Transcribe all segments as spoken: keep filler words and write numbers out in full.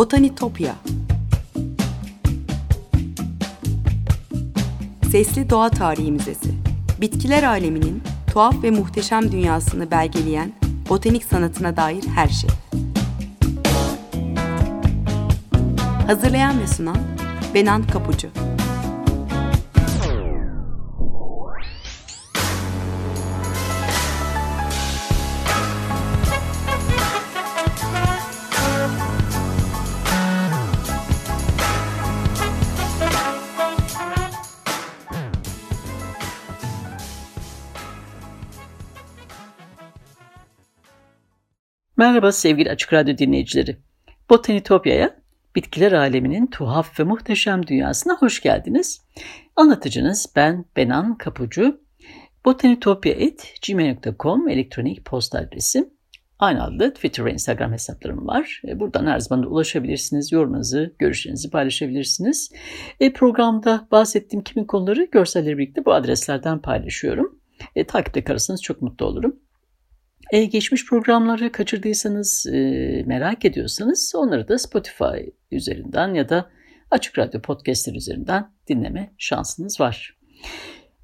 Botanitopya. Sesli Doğa Tarihi Müzesi. Bitkiler aleminin tuhaf ve muhteşem dünyasını belgeleyen botanik sanatına dair her şey. Hazırlayan ve sunan Benan Kapucu. Merhaba sevgili Açık Radyo dinleyicileri. Botanitopya'ya, bitkiler aleminin tuhaf ve muhteşem dünyasına hoş geldiniz. Anlatıcınız ben Benan Kapucu. botanitopya at gmail dot com elektronik posta adresim. Aynı adlı Twitter ve Instagram hesaplarım var. Buradan her zaman ulaşabilirsiniz. Yorumunuzu, görüşlerinizi paylaşabilirsiniz. E, programda bahsettiğim kimin konuları, görselleri birlikte bu adreslerden paylaşıyorum. E, takipte kalırsanız çok mutlu olurum. Ee, geçmiş programları kaçırdıysanız, e, merak ediyorsanız onları da Spotify üzerinden ya da Açık Radyo Podcast'ler üzerinden dinleme şansınız var.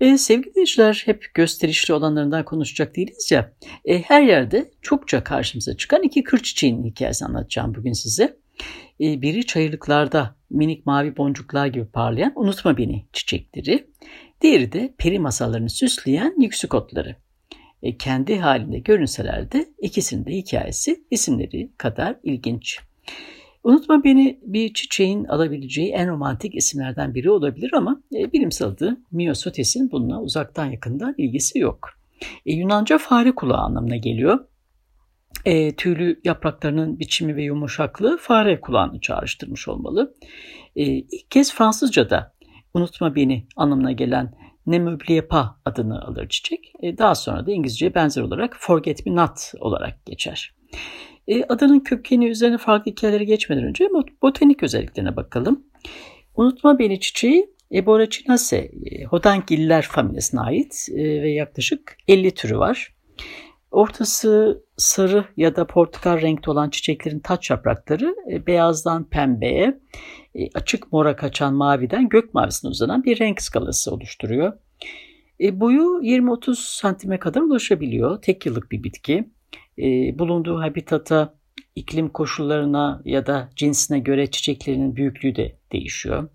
Ee, sevgili dinleyiciler, hep gösterişli olanlarından konuşacak değiliz ya, e, her yerde çokça karşımıza çıkan iki kır çiçeğinin hikayesini anlatacağım bugün size. E, biri çayırlıklarda minik mavi boncuklar gibi parlayan unutma beni çiçekleri, diğeri de peri masallarını süsleyen yüksük otları. Kendi halinde görünseler de ikisinin de hikayesi isimleri kadar ilginç. Unutma beni bir çiçeğin alabileceği en romantik isimlerden biri olabilir ama bilimsel adı Myosotis'in bununla uzaktan yakından ilgisi yok. E, Yunanca fare kulağı anlamına geliyor. E, tüylü yapraklarının biçimi ve yumuşaklığı fare kulağını çağrıştırmış olmalı. E, ilk kez Fransızca'da unutma beni anlamına gelen Nemöbliyepa adını alır çiçek. Daha sonra da İngilizceye benzer olarak Forget Me Not olarak geçer. Adının kökeni üzerine farklı hikayelere geçmeden önce botanik özelliklerine bakalım. Unutma beni çiçeği Boraginaceae, Hodangiller familyasına ait ve yaklaşık elli türü var. Ortası sarı ya da portakal renkli olan çiçeklerin taç yaprakları beyazdan pembeye, açık mora kaçan maviden gök mavisine uzanan bir renk skalası oluşturuyor. Boyu yirmi otuz santime kadar ulaşabiliyor. Tek yıllık bir bitki. Bulunduğu habitata, iklim koşullarına ya da cinsine göre çiçeklerinin büyüklüğü de değişiyor.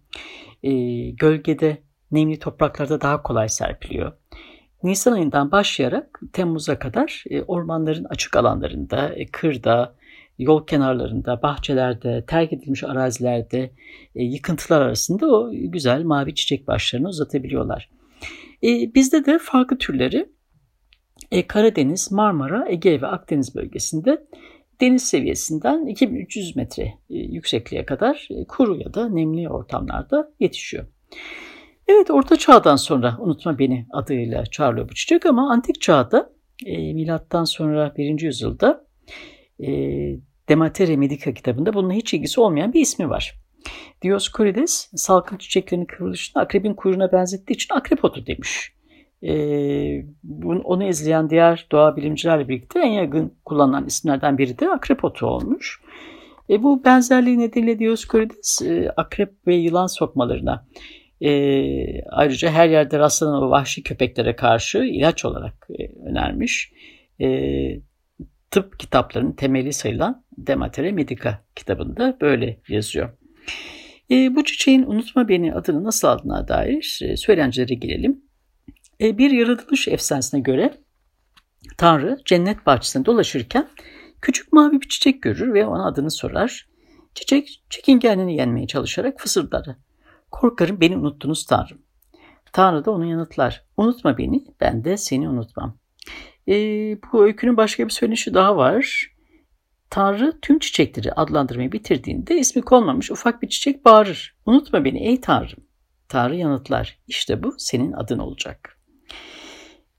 Gölgede, nemli topraklarda daha kolay serpiliyor. Nisan ayından başlayarak Temmuz'a kadar ormanların açık alanlarında, kırda, yol kenarlarında, bahçelerde, terk edilmiş arazilerde, yıkıntılar arasında o güzel mavi çiçek başlarını uzatabiliyorlar. Bizde de farklı türleri Karadeniz, Marmara, Ege ve Akdeniz bölgesinde deniz seviyesinden iki bin üç yüz metre yüksekliğe kadar kuru ya da nemli ortamlarda yetişiyor. Evet, Orta Çağ'dan sonra unutma beni adıyla çağrılıyor bu çiçek ama Antik Çağ'da e, milattan sonra birinci yüzyılda e, De Materia Medica kitabında bununla hiç ilgisi olmayan bir ismi var. Dioscorides salkım çiçeklerinin kıvrılışını akrebin kuyruğuna benzettiği için akrep otu demiş. E, bunu, onu izleyen diğer doğa bilimcilerle birlikte en yaygın kullanılan isimlerden biri de akrep otu olmuş. E, bu benzerliği nedeniyle Dioscorides e, akrep ve yılan sokmalarına, E, ayrıca her yerde rastlanan o vahşi köpeklere karşı ilaç olarak e, önermiş. E, tıp kitaplarının temeli sayılan De Materia Medica kitabında böyle yazıyor. E, bu çiçeğin unutma beni adını nasıl aldığına dair e, söylencelere girelim. E, bir yaratılış efsanesine göre Tanrı cennet bahçesinde dolaşırken küçük mavi bir çiçek görür ve ona adını sorar. Çiçek çekingenliğini yenmeye çalışarak fısıldar: "Korkarım beni unuttunuz Tanrım." Tanrı da onu yanıtlar: "Unutma beni, ben de seni unutmam." E, bu öykünün başka bir söylenişi daha var. Tanrı tüm çiçekleri adlandırmayı bitirdiğinde ismi konmamış ufak bir çiçek bağırır: "Unutma beni ey Tanrım." Tanrı yanıtlar: "İşte bu senin adın olacak."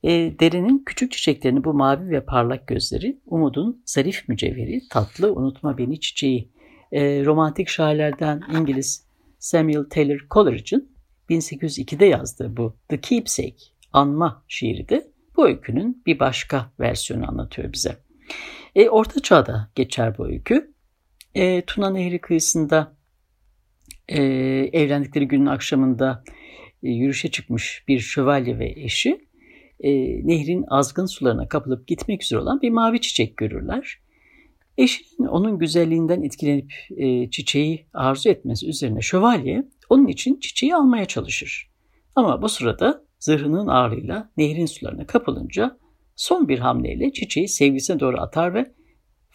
E, derenin küçük çiçeklerini bu mavi ve parlak gözleri, umudun zarif mücevheri, tatlı unutma beni çiçeği, e, romantik şairlerden İngiliz Samuel Taylor Coleridge'in bin sekiz yüz ikide yazdığı bu The Keepsake, anma şiiri de bu öykünün bir başka versiyonu anlatıyor bize. E, Orta Çağ'da geçer bu öykü. e, Tuna Nehri kıyısında e, evlendikleri günün akşamında e, yürüyüşe çıkmış bir şövalye ve eşi e, nehrin azgın sularına kapılıp gitmek üzere olan bir mavi çiçek görürler. Eşinin onun güzelliğinden etkilenip e, çiçeği arzu etmesi üzerine şövalye onun için çiçeği almaya çalışır. Ama bu sırada zırhının ağrıyla nehrin sularına kapılınca son bir hamleyle çiçeği sevgisine doğru atar ve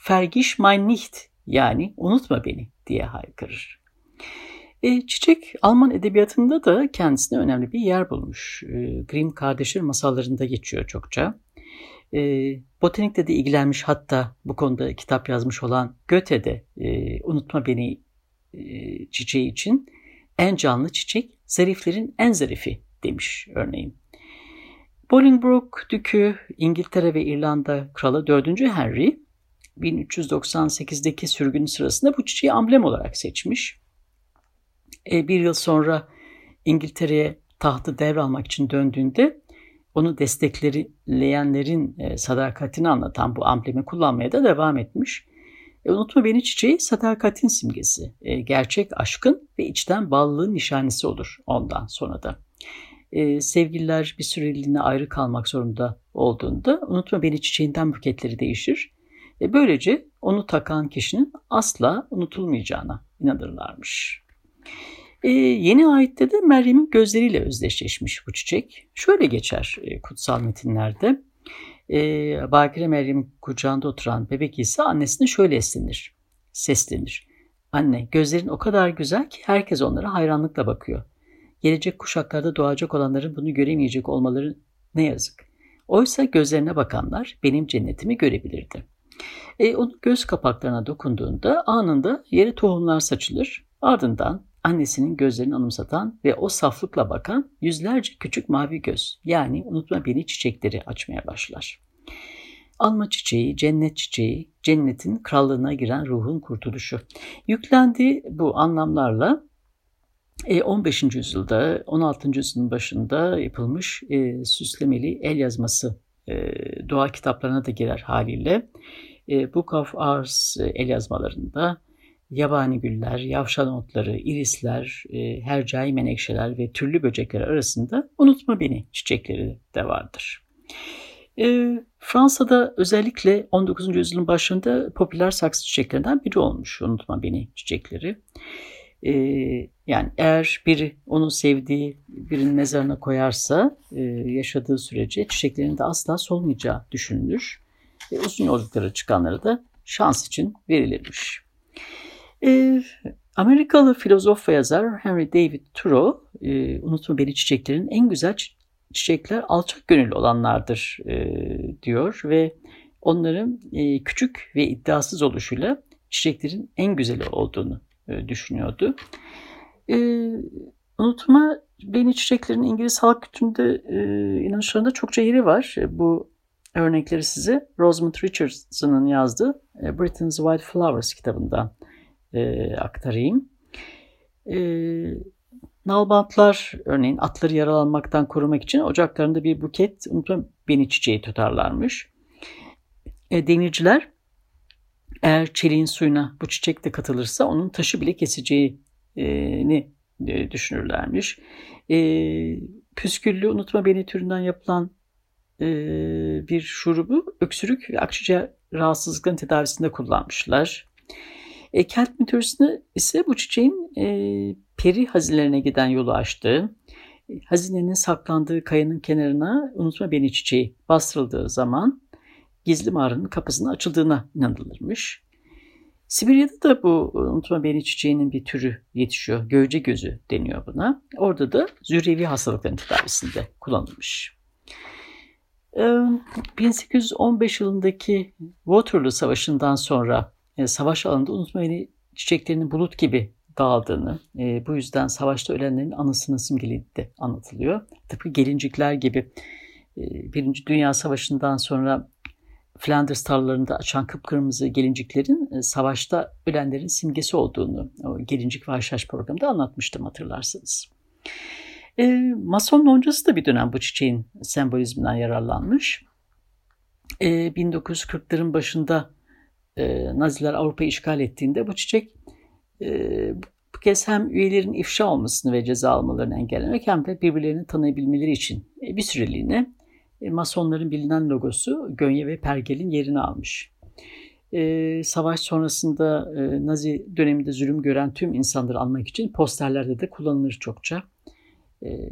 "Vergiss mein nicht" yani "unutma beni" diye haykırır. E, çiçek Alman edebiyatında da kendisine önemli bir yer bulmuş. E, Grimm kardeşler masallarında geçiyor çokça. E, botanikte de ilgilenmiş, hatta bu konuda kitap yazmış olan Goethe de e, "Unutma beni" e, çiçeği için "en canlı çiçek, zariflerin en zarifi" demiş örneğin. Bolingbroke dükü İngiltere ve İrlanda kralı dördüncü Henry bin üç yüz doksan sekizdeki sürgün sırasında bu çiçeği amblem olarak seçmiş. E, bir yıl sonra İngiltere'ye tahtı devralmak için döndüğünde onu destekleyenlerin e, sadakatini anlatan bu amblemi kullanmaya da devam etmiş. E, unutma beni çiçeği sadakatin simgesi, e, gerçek aşkın ve içten bağlılığın nişanesi olur ondan sonra da. Ee, sevgililer bir süreliğine ayrı kalmak zorunda olduğunda unutma beni çiçeğinden buketleri değişir. Ee, böylece onu takan kişinin asla unutulmayacağına inanırlarmış. Ee, yeni ayette de Meryem'in gözleriyle özdeşleşmiş bu çiçek. Şöyle geçer e, kutsal metinlerde. Ee, Bakire Meryem'in kucağında oturan bebek ise annesine şöyle eslenir, seslenir. "Anne, gözlerin o kadar güzel ki herkes onlara hayranlıkla bakıyor. Gelecek kuşaklarda doğacak olanların bunu göremeyecek olmaları ne yazık. Oysa gözlerine bakanlar benim cennetimi görebilirdi." E, onun göz kapaklarına dokunduğunda anında yere tohumlar saçılır. Ardından annesinin gözlerini anımsatan ve o saflıkla bakan yüzlerce küçük mavi göz, yani unutma beni çiçekleri açmaya başlar. Alma çiçeği, cennet çiçeği, cennetin krallığına giren ruhun kurtuluşu. Yüklendiği bu anlamlarla on beşinci yüzyılda, on altıncı yüzyılın başında yapılmış e, süslemeli el yazması e, doğa kitaplarına da girer haliyle. E, Book of Arts e, el yazmalarında yabani güller, yavşan otları, irisler, e, hercai menekşeler ve türlü böcekler arasında unutma beni çiçekleri de vardır. E, Fransa'da özellikle on dokuzuncu yüzyılın başında popüler saksı çiçeklerinden biri olmuş unutma beni çiçekleri. Ee, yani eğer biri onu sevdiği birinin mezarına koyarsa e, yaşadığı sürece çiçeklerin de asla solmayacağı düşünülür. E, uzun yolculuklara çıkanlara da şans için verilirmiş. E, Amerikalı filozof ve yazar Henry David Thoreau e, "Unutma beni çiçeklerin en güzel çi- çiçekler alçak gönüllü olanlardır" e, diyor ve onların e, küçük ve iddiasız oluşuyla çiçeklerin en güzeli olduğunu düşünüyordu. Ee, unutma beni çiçeklerin İngiliz halk kültüründe e, inanışlarında çokça yeri var. Bu örnekleri size Rosamund Richardson'ın yazdığı Britain's Wild Flowers kitabından e, aktarayım. E, nalbantlar örneğin atları yaralanmaktan korumak için ocaklarında bir buket unutma beni çiçeği tutarlarmış. E, demirciler eğer çeliğin suyuna bu çiçek de katılırsa onun taşı bile keseceğini düşünürlermiş. E, püsküllü unutma beni türünden yapılan e, bir şurubu öksürük ve akciğer rahatsızlıkların tedavisinde kullanmışlar. E, Kelt mitolojisinde ise bu çiçeğin e, peri hazinelerine giden yolu açtığı, hazinenin saklandığı kayanın kenarına unutma beni çiçeği bastırıldığı zaman gizli mağaranın kapısının açıldığına inanılırmış. Sibirya'da da bu unutma beni çiçeğinin bir türü yetişiyor. Gövce gözü deniyor buna. Orada da zührevi hastalıkların tedavisinde kullanılmış. bin sekiz yüz on beş yılındaki Waterloo Savaşı'ndan sonra savaş alanında unutma beni çiçeklerinin bulut gibi dağıldığını, bu yüzden savaşta ölenlerin anısının simgelediği de anlatılıyor. Tıpkı gelincikler gibi Birinci Dünya Savaşı'ndan sonra Flanders tarlalarında açan kıpkırmızı gelinciklerin savaşta ölenlerin simgesi olduğunu o gelincik ve haşhaş programında anlatmıştım, hatırlarsanız. E, Mason loncası da bir dönem bu çiçeğin sembolizminden yararlanmış. E, bin dokuz yüz kırkların başında e, Naziler Avrupa'yı işgal ettiğinde bu çiçek e, bu kez hem üyelerin ifşa olmasını ve ceza almalarını engellemek hem de birbirlerini tanıyabilmeleri için e, bir süreliğine e, Masonların bilinen logosu gönye ve pergelin yerini almış. E, savaş sonrasında e, Nazi döneminde zulüm gören tüm insanları almak için posterlerde de kullanılır çokça. E,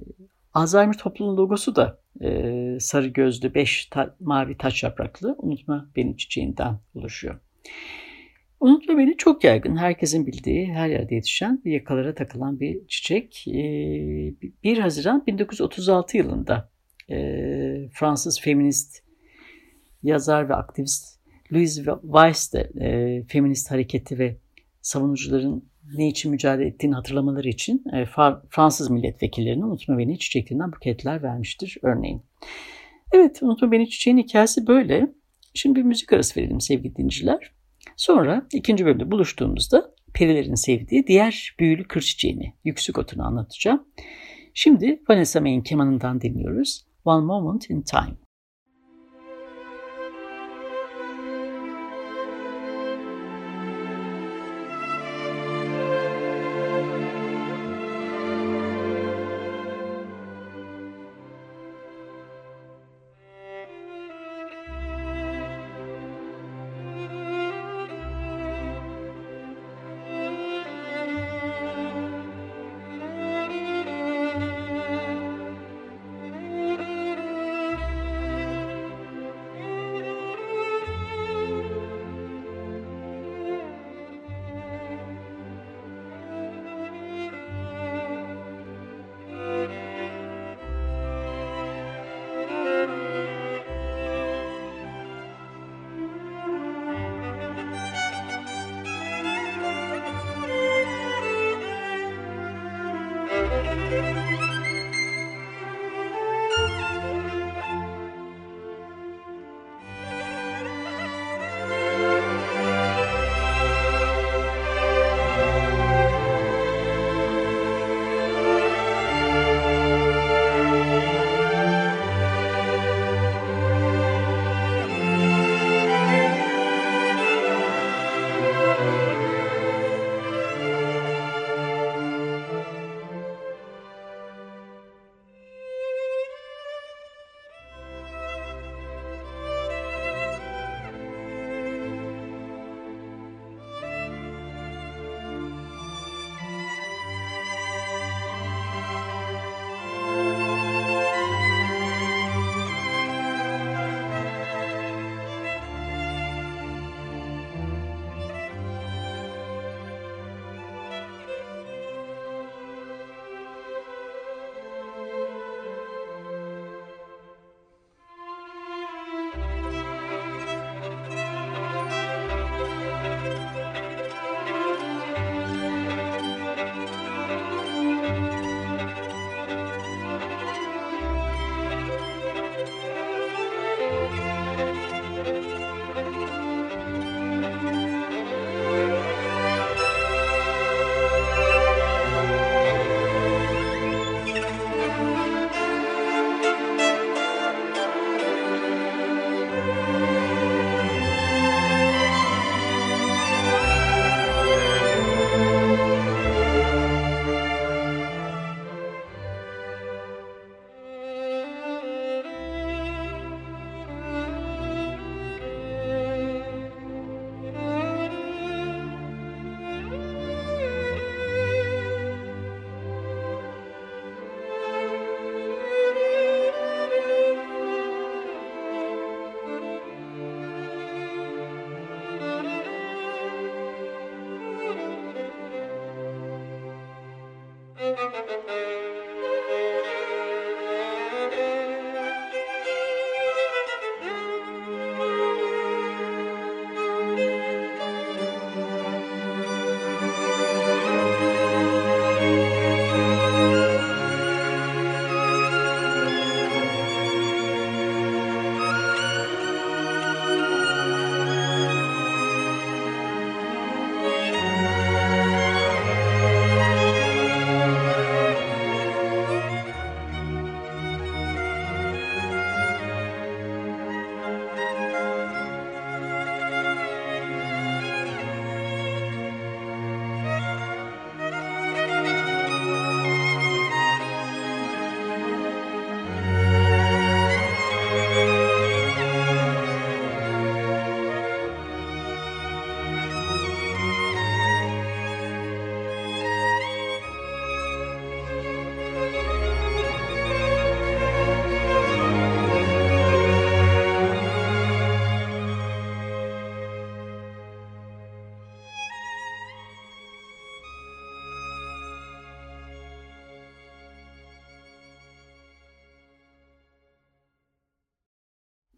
Alzheimer toplumunun logosu da e, sarı gözlü beş ta- mavi taç yapraklı unutma beni çiçeğinden oluşuyor. Unutma beni çok yaygın, herkesin bildiği, her yerde yetişen ve yakalara takılan bir çiçek. E, bir Haziran bin dokuz yüz otuz altı yılında e, Fransız feminist yazar ve aktivist Louise Weiss de e, feminist hareketi ve savunucuların ne için mücadele ettiğini hatırlamaları için e, Fransız milletvekillerine unutma beni çiçeklerinden buketler vermiştir örneğin. Evet, unutma beni çiçeğin hikayesi böyle. Şimdi bir müzik arası verelim sevgili dinciler. Sonra ikinci bölümde buluştuğumuzda perilerin sevdiği diğer büyülü kır çiçeğini, yüksük otunu anlatacağım. Şimdi Vanessa May'in kemanından dinliyoruz. One Moment in Time.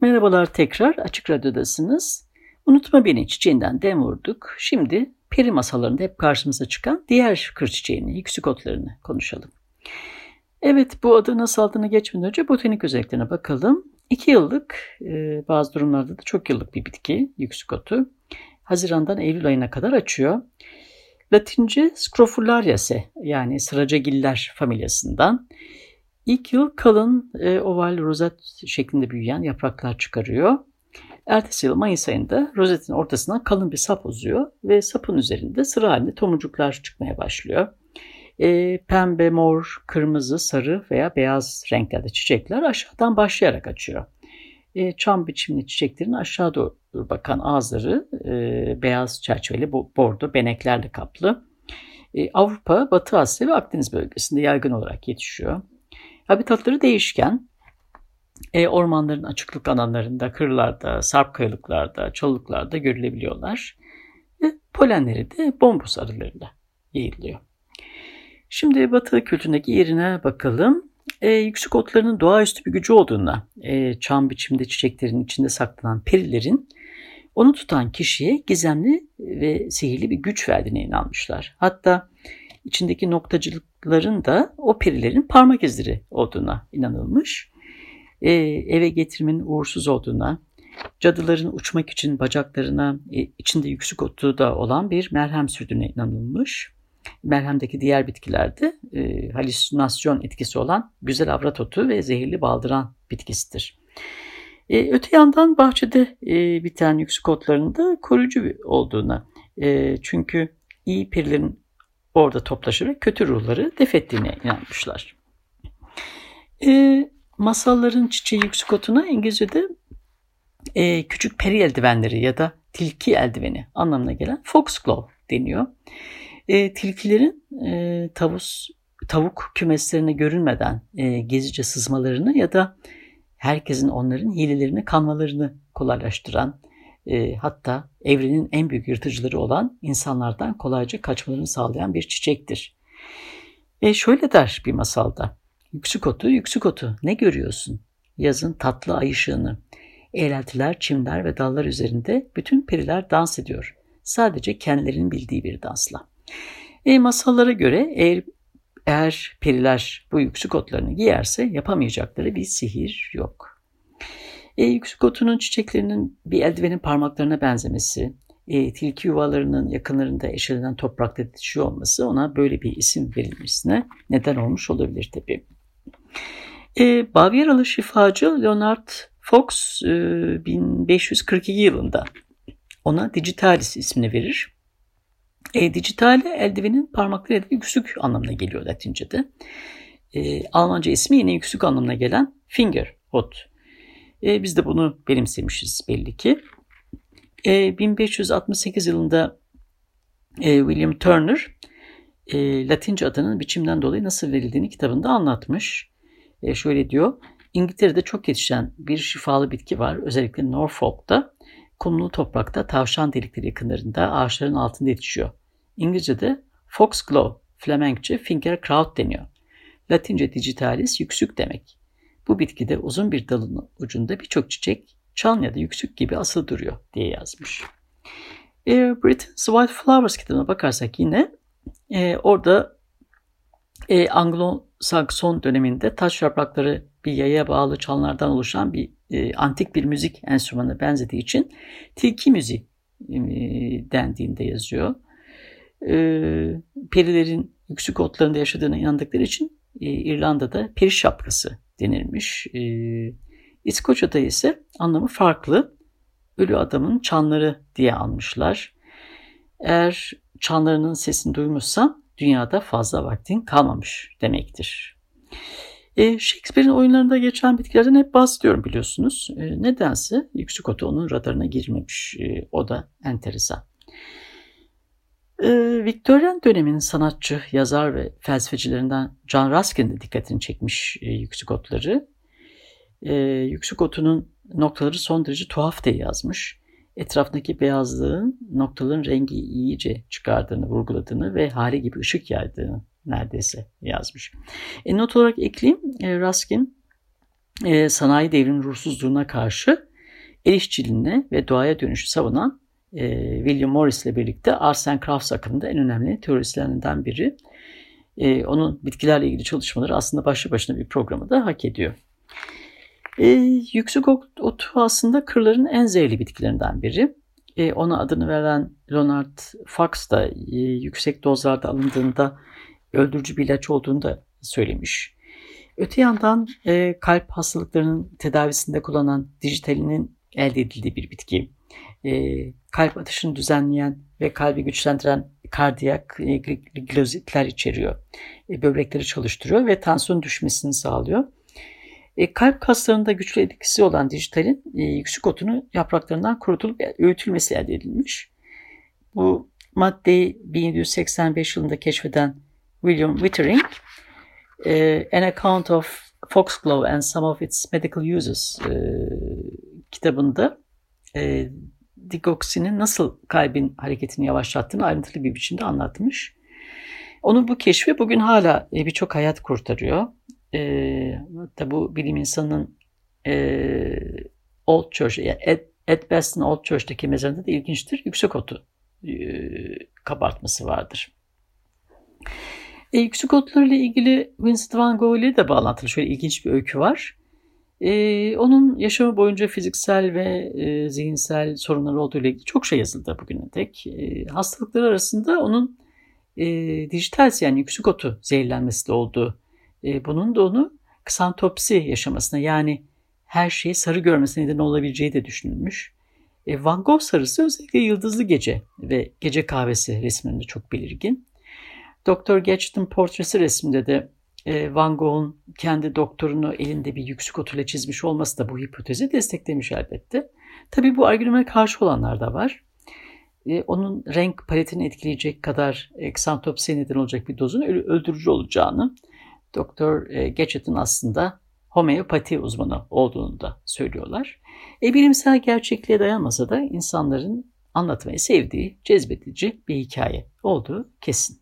Merhabalar, tekrar Açık Radyo'dasınız. Unutma Beni çiçeğinden dem vurduk. Şimdi peri masallarında hep karşımıza çıkan diğer kır çiçeğini, hiksikotlarını konuşalım. Evet, bu adı nasıl aldığını geçmeden önce botanik özelliklerine bakalım. İki yıllık, bazı durumlarda da çok yıllık bir bitki hiksikotu. Haziran'dan Eylül ayına kadar açıyor. Latince Scrofulariaceae, yani Saracagiller familyasından. İlk yıl kalın e, oval rozet şeklinde büyüyen yapraklar çıkarıyor. Ertesi yıl Mayıs ayında rozetin ortasından kalın bir sap uzuyor ve sapın üzerinde sıra halinde tomurcuklar çıkmaya başlıyor. E, pembe, mor, kırmızı, sarı veya beyaz renklerde çiçekler aşağıdan başlayarak açıyor. E, çam biçimli çiçeklerin aşağı doğru bakan ağızları e, beyaz çerçeveli, bordo beneklerle kaplı. E, Avrupa, Batı Asya ve Akdeniz bölgesinde yaygın olarak yetişiyor. Habitatları değişken, e, ormanların açıklık alanlarında, kırlarda, sarp kayalıklarda, çalılıklarda görülebiliyorlar. Ve polenleri de bombus arılarıyla yayılıyor. Şimdi Batı kültüründeki yerine bakalım. E, yüksek otlarının doğaüstü bir gücü olduğuna, e, çam biçimde çiçeklerin içinde saklanan perilerin onu tutan kişiye gizemli ve sihirli bir güç verdiğine inanmışlar. Hatta İçindeki noktacılıkların da o perilerin parmak izleri olduğuna inanılmış. E, eve getirmenin uğursuz olduğuna, cadıların uçmak için bacaklarına e, içinde yüksük otu da olan bir merhem sürdüğüne inanılmış. Merhemdeki diğer bitkilerde e, halüsinasyon etkisi olan güzel avrat otu ve zehirli baldıran bitkisidir. E, öte yandan bahçede e, biten yüksük otların da koruyucu olduğuna, e, çünkü iyi perilerin orada toplaşır ve kötü ruhları def ettiğine inanmışlar. E, masalların çiçeği hiksikotuna İngilizce'de e, küçük peri eldivenleri ya da tilki eldiveni anlamına gelen foxglove deniyor. E, tilkilerin e, tavus, tavuk kümeslerine görünmeden e, gizlice sızmalarını ya da herkesin onların hilelerine kanmalarını kolaylaştıran, hatta evrenin en büyük yırtıcıları olan insanlardan kolayca kaçmalarını sağlayan bir çiçektir. E şöyle der bir masalda: Yüksükotu, yüksükotu, ne görüyorsun? Yazın tatlı ay ışığını. Eğlentiler, çimler ve dallar üzerinde bütün periler dans ediyor. Sadece kendilerinin bildiği bir dansla. E masallara göre eğer, eğer periler bu yüksükotlarını giyerse yapamayacakları bir sihir yok. E, Hiksikotunun çiçeklerinin bir eldivenin parmaklarına benzemesi, e, tilki yuvalarının yakınlarında eşelenen toprakta yetişiyor olması ona böyle bir isim verilmesine neden olmuş olabilir tabii. E, Bavyeralı şifacı Leonard Fox e, bin beş yüz kırk iki yılında ona Digitalis ismini verir. E, Digitale eldivenin parmakları da yüksük anlamına geliyor Latince'de. E, Almanca ismi yine yüksük anlamına gelen Fingerhut. E, biz de bunu benimsemişiz belli ki. E, bin beş yüz altmış sekiz yılında e, William Turner e, Latince adının biçimden dolayı nasıl verildiğini kitabında anlatmış. E, şöyle diyor: İngiltere'de çok yetişen bir şifalı bitki var. Özellikle Norfolk'ta, kumlu toprakta, tavşan delikleri yakınlarında, ağaçların altında yetişiyor. İngilizce'de foxglove, Flemenkçe fingerkraut deniyor. Latince digitalis, yüksük demek. Bu bitkide uzun bir dalın ucunda birçok çiçek, çan ya da yüksük gibi asılı duruyor diye yazmış. E, Britain's Wild Flowers kitabına bakarsak yine e, orada e, Anglo-Saxon döneminde taş yaprakları bir yaya bağlı çallardan oluşan bir e, antik bir müzik enstrümanına benzediği için tilki müziği e, dendiğinde yazıyor. E, perilerin yüksük otlarında yaşadığına inandıkları için e, İrlanda'da peri şapkası denilmiş. Ee, İskoçya'da ise anlamı farklı. Ölü adamın çanları diye almışlar. Eğer çanlarının sesini duymuşsan dünyada fazla vaktin kalmamış demektir. Ee, Shakespeare'in oyunlarında geçen bitkilerden hep bahsediyorum biliyorsunuz. Ee, nedense hiksikotu onun radarına girmemiş. Ee, o da enteresan. Ee, Victorian döneminin sanatçı, yazar ve felsefecilerinden John Ruskin de dikkatini çekmiş e, hiksikotları. E, hiksikotunun noktaları son derece tuhaf diye yazmış. Etrafındaki beyazlığın noktaların rengi iyice çıkardığını, vurguladığını ve hali gibi ışık yaydığını neredeyse yazmış. E, not olarak ekleyeyim, e, Ruskin e, sanayi devrinin ruhsuzluğuna karşı El işçiliğini ve doğaya dönüşü savunan e, William Morris ile birlikte Arts and Crafts akımında en önemli teorisyenlerinden biri. E, onun bitkilerle ilgili çalışmaları aslında başlı başına bir programı da hak ediyor. E, yüksek otu aslında kırların en zehirli bitkilerinden biri. E, ona adını veren Leonard Fox da e, yüksek dozlarda alındığında öldürücü bir ilaç olduğunu da söylemiş. Öte yandan e, kalp hastalıklarının tedavisinde kullanılan dijitalinin elde edildiği bir bitki. E, kalp atışını düzenleyen ve kalbi güçlendiren kardiyak e, glikozitler içeriyor. E, böbrekleri çalıştırıyor ve tansiyon düşmesini sağlıyor. E, kalp kaslarında güçlü etkisi olan dijitalin e, yüksek otunu yapraklarından kurutulup öğütülmesi elde edilmiş. Bu maddeyi bin yedi yüz seksen beş yılında keşfeden William Withering, e, An Account of Foxglove and Some of Its Medical Uses e, kitabında e, digoksinin nasıl kalbin hareketini yavaşlattığını ayrıntılı bir biçimde anlatmış. Onun bu keşfi bugün hala e, birçok hayat kurtarıyor. E, hatta bu bilim insanının e, Old Church, yani Ed, Ed Best'in Old Church'teki mezarında da ilginçtir. Yüksek otu e, kabartması vardır. E, yüksek otlarıyla ilgili Winston Van Gogh ile de bağlantılı şöyle ilginç bir öykü var. E, onun yaşamı boyunca fiziksel ve e, zihinsel sorunları olduğu ile ilgili çok şey yazıldı bugüne dek. E, hastalıkları arasında onun e, Digitalis, yani yüksek otu zehirlenmesiyle olduğu. E, bunun da onu ksantopsi yaşamasına, yani her şeyi sarı görmesine neden olabileceği de düşünülmüş. E, Van Gogh sarısı özellikle Yıldızlı Gece ve Gece Kahvesi resminde çok belirgin. Doktor Gadget'in portresi resminde de Van Gogh'un kendi doktorunu elinde bir yüksek otuyla çizmiş olması da bu hipotezi desteklemiş elbette. Tabii bu argümana karşı olanlar da var. Onun renk paletini etkileyecek kadar ksantopsiye neden olacak bir dozun öldürücü olacağını, Doktor Gadget'in aslında homeopati uzmanı olduğunu da söylüyorlar. E, bilimsel gerçekliğe dayanmasa da insanların anlatmayı sevdiği, cezbedici bir hikaye olduğu kesin.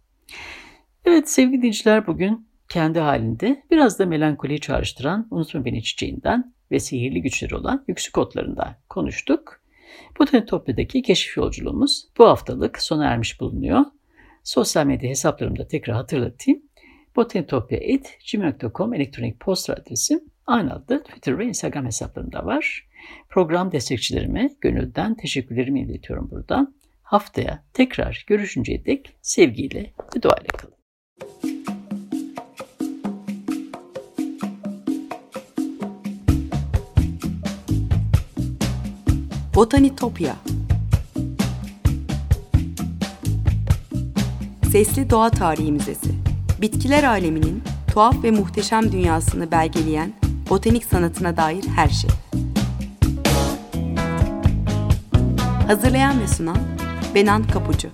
Evet sevgili dinleyiciler, bugün kendi halinde biraz da melankoliyi çağrıştıran Unutma Beni Çiçeğinden ve sihirli güçleri olan yüksek otlarından konuştuk. Botanitopya'daki keşif yolculuğumuz bu haftalık sona ermiş bulunuyor. Sosyal medya hesaplarımı da tekrar hatırlatayım. botanitopya nokta com elektronik posta adresim, aynı adlı Twitter ve Instagram hesaplarımda var. Program destekçilerime gönülden teşekkürlerimi iletiyorum buradan. Haftaya tekrar görüşünceye dek sevgiyle ve duayla kalın. Botanitopya. Sesli Doğa Tarihi Müzesi. Bitkiler aleminin tuhaf ve muhteşem dünyasını belgeleyen botanik sanatına dair her şey. Hazırlayan ve sunan Benan Kapucu.